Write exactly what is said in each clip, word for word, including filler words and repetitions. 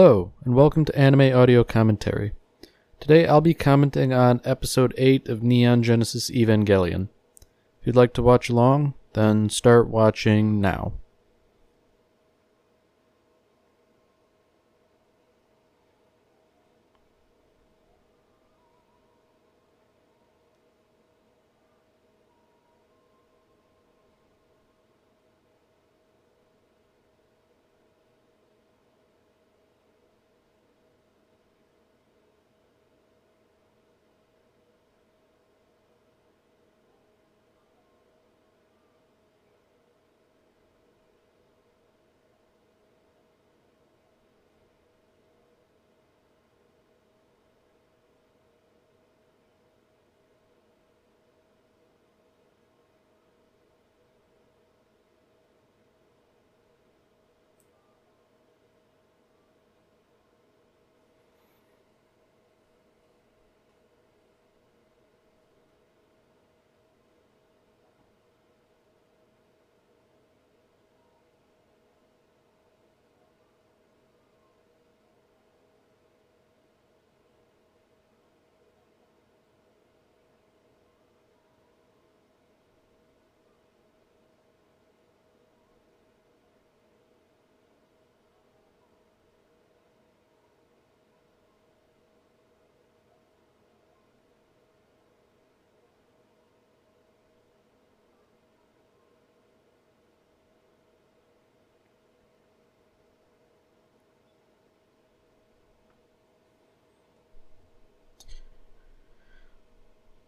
Hello, and welcome to Anime Audio Commentary. Today I'll be commenting on Episode eight of Neon Genesis Evangelion. If you'd like to watch along, then start watching now.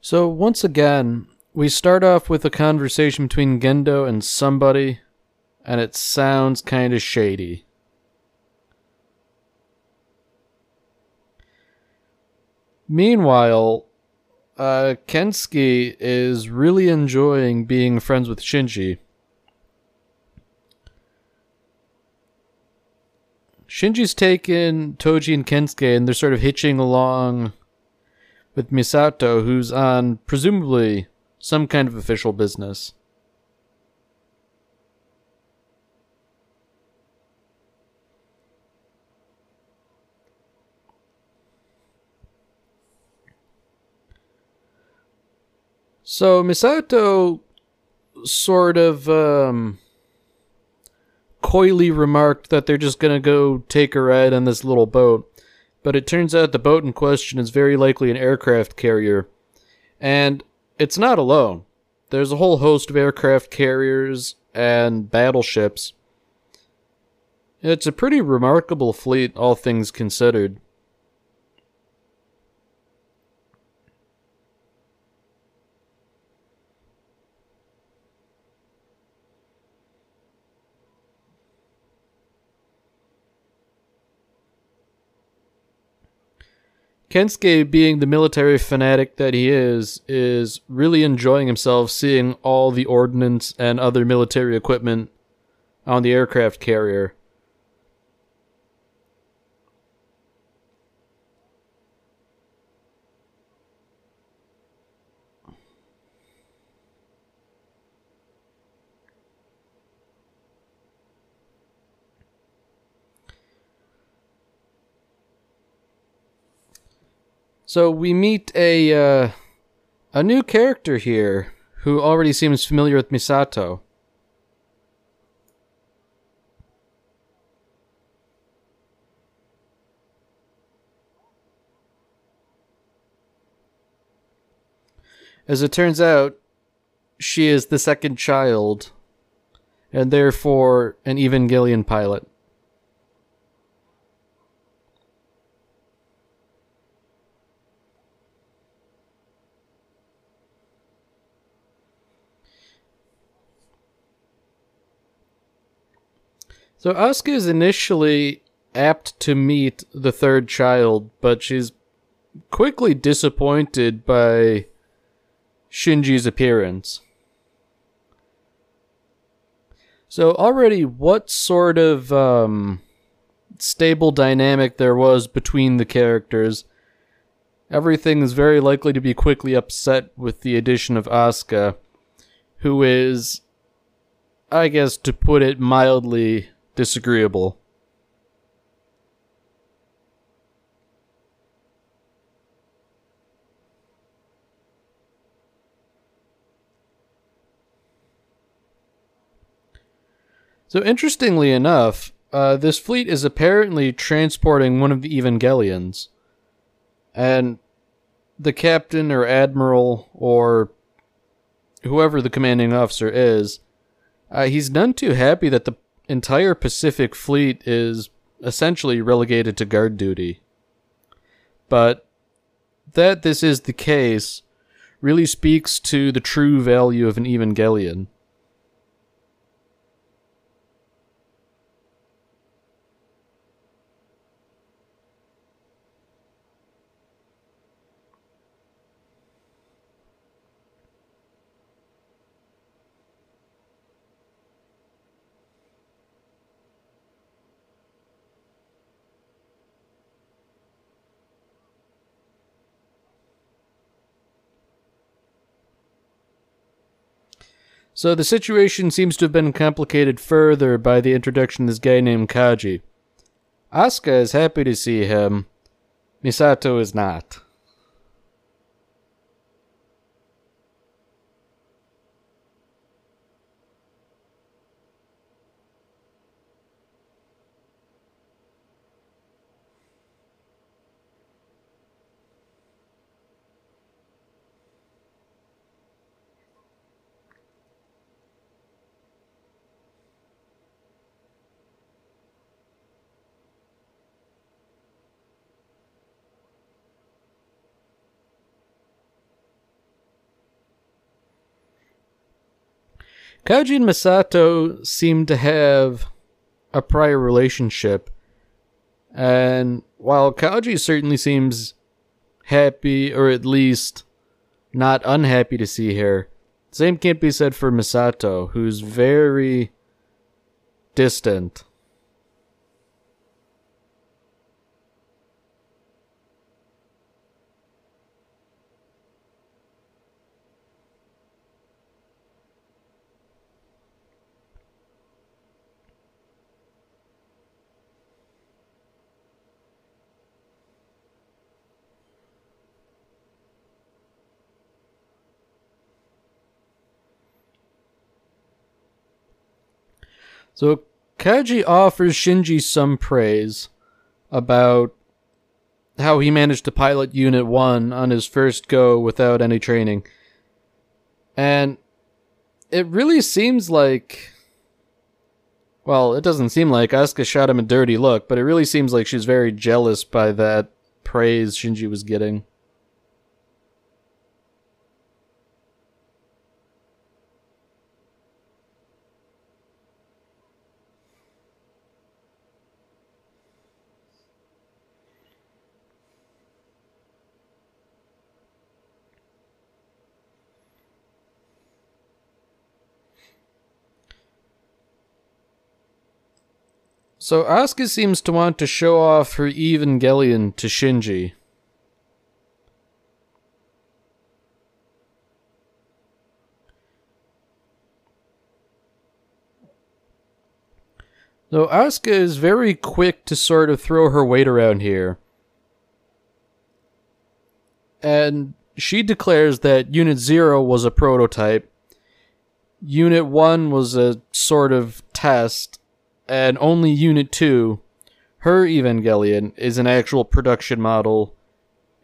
So once again, we start off with a conversation between Gendo and somebody, and it sounds kind of shady. Meanwhile, uh, Kensuke is really enjoying being friends with Shinji. Shinji's taken Toji and Kensuke, and they're sort of hitching along with Misato, who's on, presumably, some kind of official business. So Misato sort of um, coyly remarked that they're just going to go take a ride on this little boat. But it turns out the boat in question is very likely an aircraft carrier. And it's not alone. There's a whole host of aircraft carriers and battleships. It's a pretty remarkable fleet, all things considered. Kensuke, being the military fanatic that he is, is really enjoying himself seeing all the ordnance and other military equipment on the aircraft carrier. So we meet a, uh, a new character here who already seems familiar with Misato. As it turns out, she is the second child, and therefore an Evangelion pilot. So Asuka is initially apt to meet the third child, but she's quickly disappointed by Shinji's appearance. So already, what sort of um, stable dynamic there was between the characters, everything is very likely to be quickly upset with the addition of Asuka, who is, I guess to put it mildly, disagreeable. So interestingly enough, uh, this fleet is apparently transporting one of the Evangelions. And the captain or admiral or whoever the commanding officer is, uh, he's none too happy that the entire Pacific fleet is essentially relegated to guard duty. But that this is the case really speaks to the true value of an Evangelion. So the situation seems to have been complicated further by the introduction of this guy named Kaji. Asuka is happy to see him. Misato is not. Kaji and Misato seem to have a prior relationship, and while Kaji certainly seems happy, or at least not unhappy to see her, same can't be said for Misato, who's very distant. So Kaji offers Shinji some praise about how he managed to pilot Unit one on his first go without any training. And it really seems like, well, it doesn't seem like Asuka shot him a dirty look, but it really seems like she's very jealous by that praise Shinji was getting. So Asuka seems to want to show off her Evangelion to Shinji. Though Asuka is very quick to sort of throw her weight around here. And she declares that Unit zero was a prototype. Unit one was a sort of test. And only Unit two, her Evangelion, is an actual production model,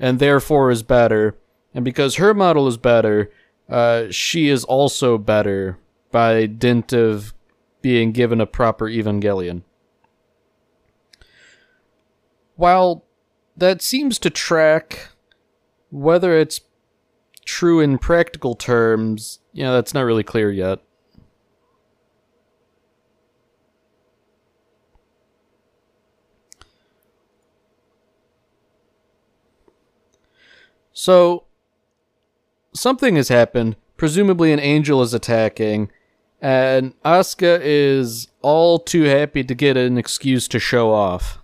and therefore is better. And because her model is better, uh, she is also better by dint of being given a proper Evangelion. While that seems to track, whether it's true in practical terms, you know, that's not really clear yet. So, something has happened. Presumably an angel is attacking, and Asuka is all too happy to get an excuse to show off.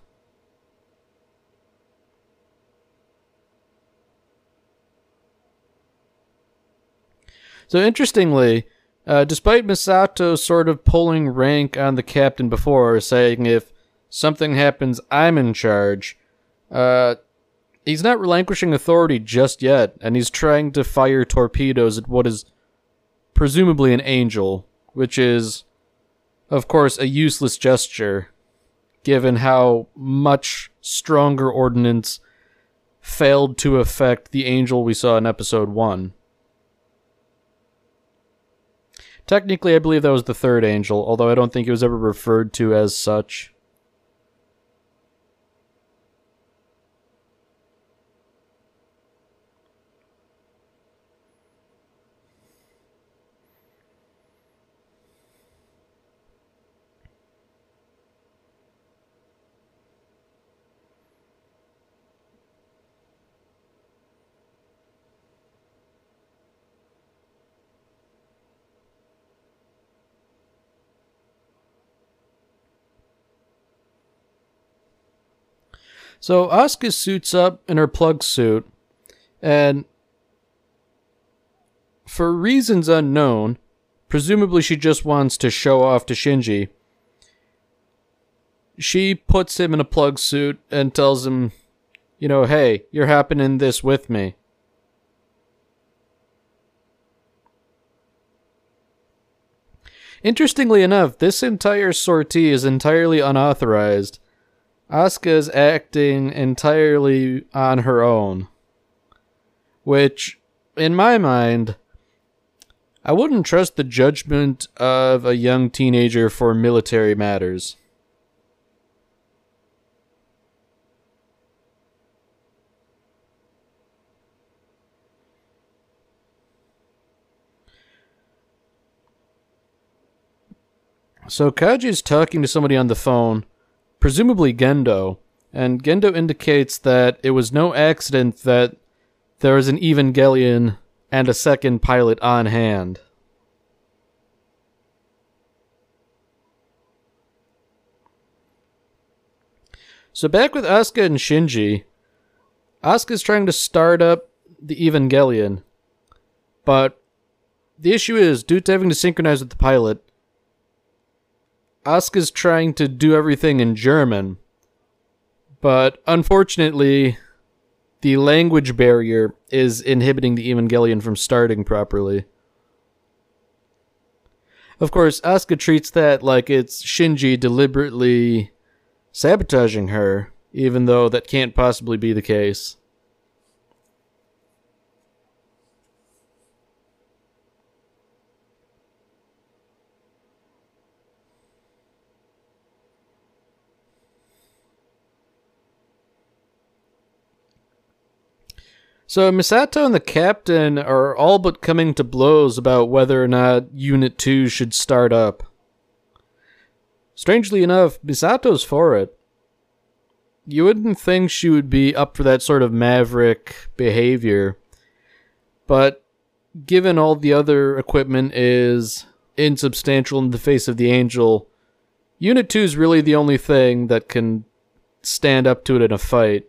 So, interestingly, uh, despite Misato sort of pulling rank on the captain before, saying if something happens, I'm in charge, uh... he's not relinquishing authority just yet, and he's trying to fire torpedoes at what is presumably an angel, which is Of course, a useless gesture, given how much stronger ordinance failed to affect the angel we saw in episode one. Technically, I believe that was the third angel, although I don't think it was ever referred to as such. So Asuka suits up in her plug suit, and for reasons unknown, presumably she just wants to show off to Shinji, she puts him in a plug suit and tells him, you know, hey, you're happening this with me. Interestingly enough, this entire sortie is entirely unauthorized. Asuka's acting entirely on her own, which, in my mind, I wouldn't trust the judgment of a young teenager for military matters. So Kaji's talking to somebody on the phone, presumably Gendo, and Gendo indicates that it was no accident that there is an Evangelion and a second pilot on hand. So back with Asuka and Shinji, Asuka's trying to start up the Evangelion, but the issue is, due to having to synchronize with the pilot, Asuka's trying to do everything in German, but unfortunately, the language barrier is inhibiting the Evangelion from starting properly. Of course, Asuka treats that like it's Shinji deliberately sabotaging her, even though that can't possibly be the case. So Misato and the captain are all but coming to blows about whether or not Unit two should start up. Strangely enough, Misato's for it. You wouldn't think she would be up for that sort of maverick behavior, but given all the other equipment is insubstantial in the face of the angel, Unit two is really the only thing that can stand up to it in a fight.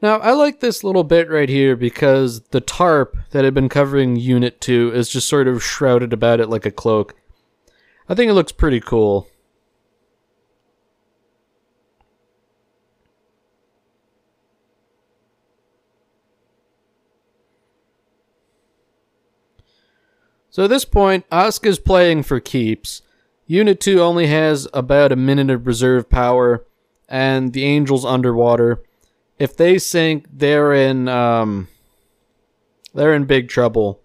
Now, I like this little bit right here because the tarp that had been covering Unit two is just sort of shrouded about it like a cloak. I think it looks pretty cool. So at this point, Asuka's playing for keeps. Unit two only has about a minute of reserve power, and the angel's underwater. If they sink, they're in um, they're in big trouble.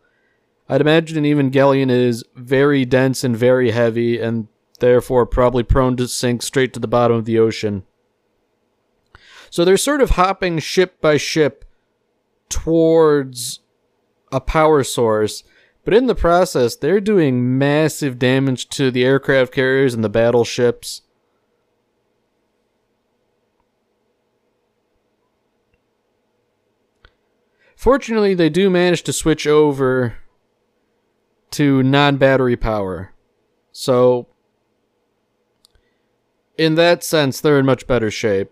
I'd imagine an Evangelion is very dense and very heavy, and therefore probably prone to sink straight to the bottom of the ocean. So they're sort of hopping ship by ship towards a power source, but in the process, they're doing massive damage to the aircraft carriers and the battleships. Fortunately, they do manage to switch over to non-battery power. So, in that sense, they're in much better shape.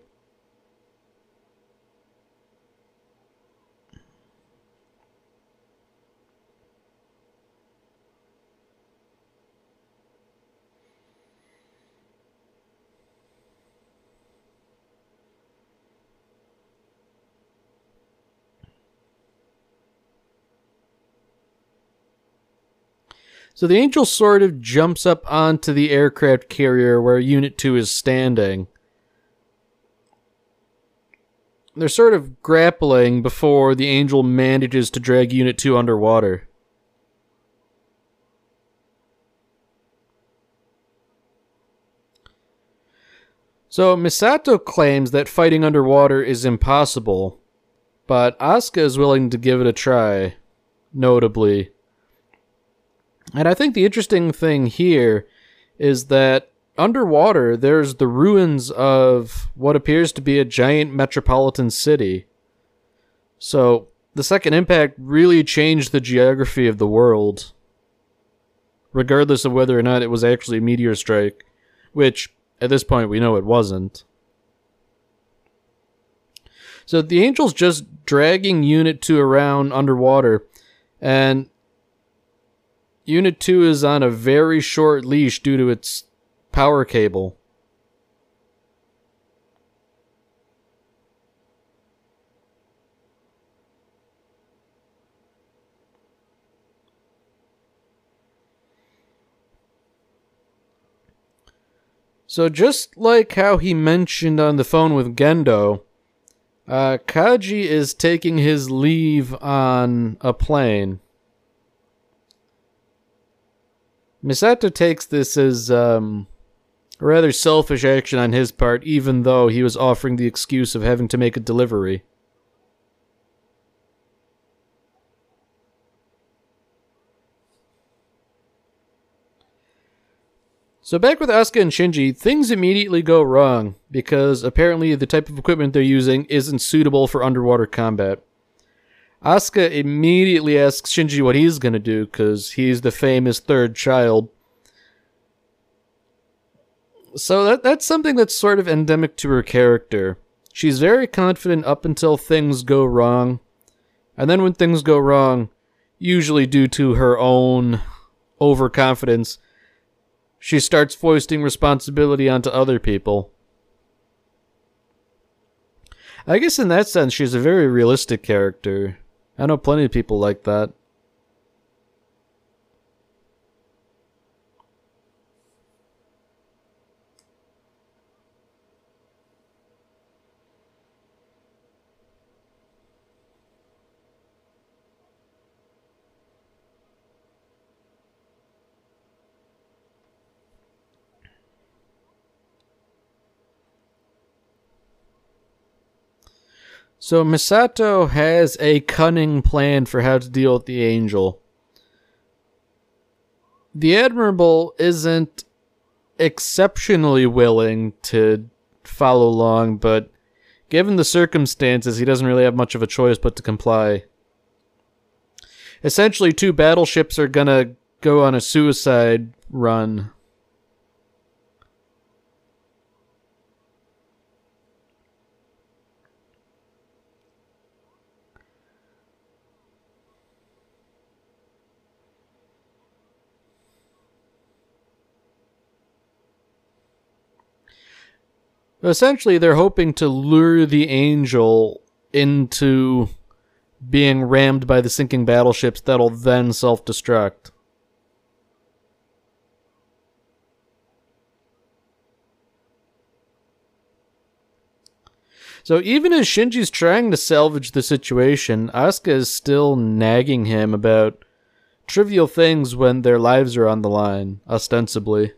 So the angel sort of jumps up onto the aircraft carrier where Unit two is standing. They're sort of grappling before the angel manages to drag Unit two underwater. So Misato claims that fighting underwater is impossible, but Asuka is willing to give it a try, notably. And I think the interesting thing here is that underwater, there's the ruins of what appears to be a giant metropolitan city. So the Second Impact really changed the geography of the world, regardless of whether or not it was actually a meteor strike, which at this point we know it wasn't. So the angel's just dragging Unit two around underwater, and Unit two is on a very short leash due to its power cable. So just like how he mentioned on the phone with Gendo, uh, Kaji is taking his leave on a plane. Misato takes this as um, a rather selfish action on his part, even though he was offering the excuse of having to make a delivery. So back with Asuka and Shinji, things immediately go wrong, because apparently the type of equipment they're using isn't suitable for underwater combat. Asuka immediately asks Shinji what he's going to do, because he's the famous third child. So that that's something that's sort of endemic to her character. She's very confident up until things go wrong. And then when things go wrong, usually due to her own overconfidence, she starts foisting responsibility onto other people. I guess in that sense, she's a very realistic character. I know plenty of people like that. So Misato has a cunning plan for how to deal with the angel. The Admirable isn't exceptionally willing to follow along, but given the circumstances, he doesn't really have much of a choice but to comply. Essentially, two battleships are gonna go on a suicide run. Essentially, they're hoping to lure the angel into being rammed by the sinking battleships that'll then self-destruct. So even as Shinji's trying to salvage the situation, Asuka is still nagging him about trivial things when their lives are on the line, ostensibly.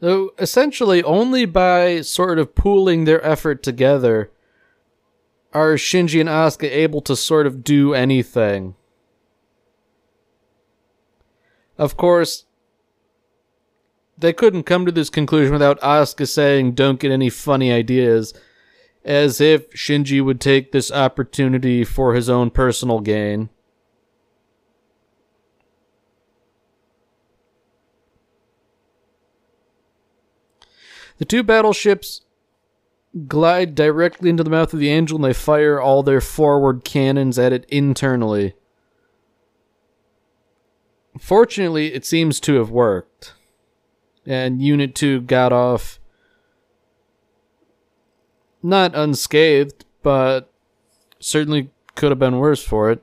So essentially, only by sort of pooling their effort together are Shinji and Asuka able to sort of do anything. Of course, they couldn't come to this conclusion without Asuka saying, "Don't get any funny ideas," as if Shinji would take this opportunity for his own personal gain. The two battleships glide directly into the mouth of the angel, and they fire all their forward cannons at it internally. Fortunately, it seems to have worked. And Unit two got off not unscathed, but certainly could have been worse for it.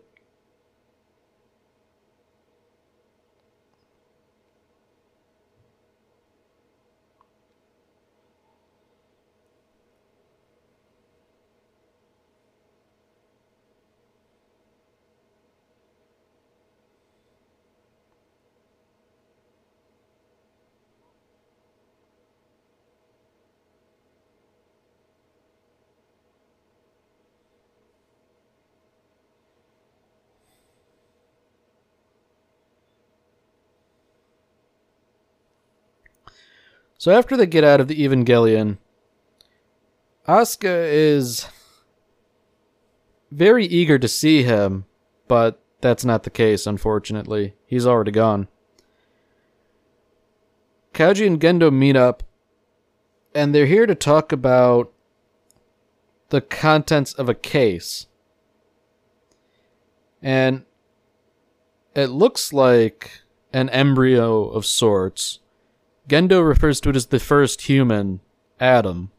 So after they get out of the Evangelion, Asuka is very eager to see him, but that's not the case, unfortunately. He's already gone. Kaji and Gendo meet up, and they're here to talk about the contents of a case. And it looks like an embryo of sorts. Gendo refers to it as the first human, Adam.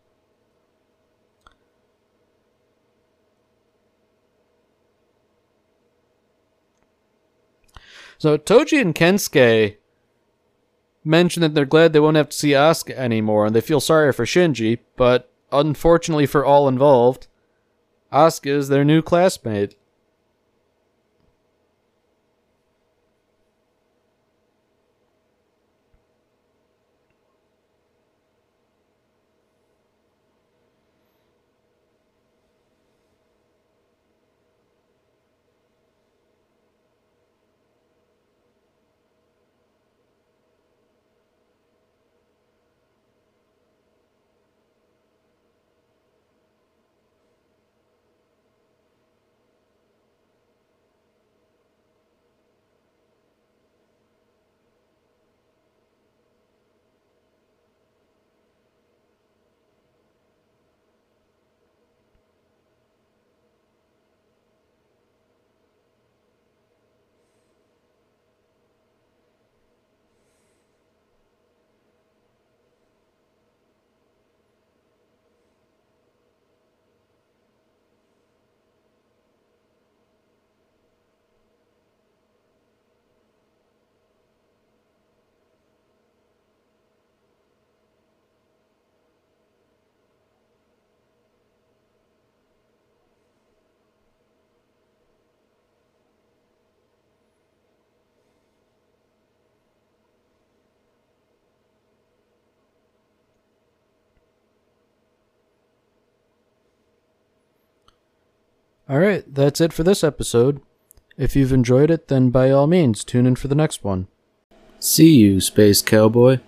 So Toji and Kensuke mention that they're glad they won't have to see Asuka anymore, and they feel sorry for Shinji, but unfortunately for all involved, Asuka is their new classmate. Alright, that's it for this episode. If you've enjoyed it, then by all means, tune in for the next one. See you, Space Cowboy.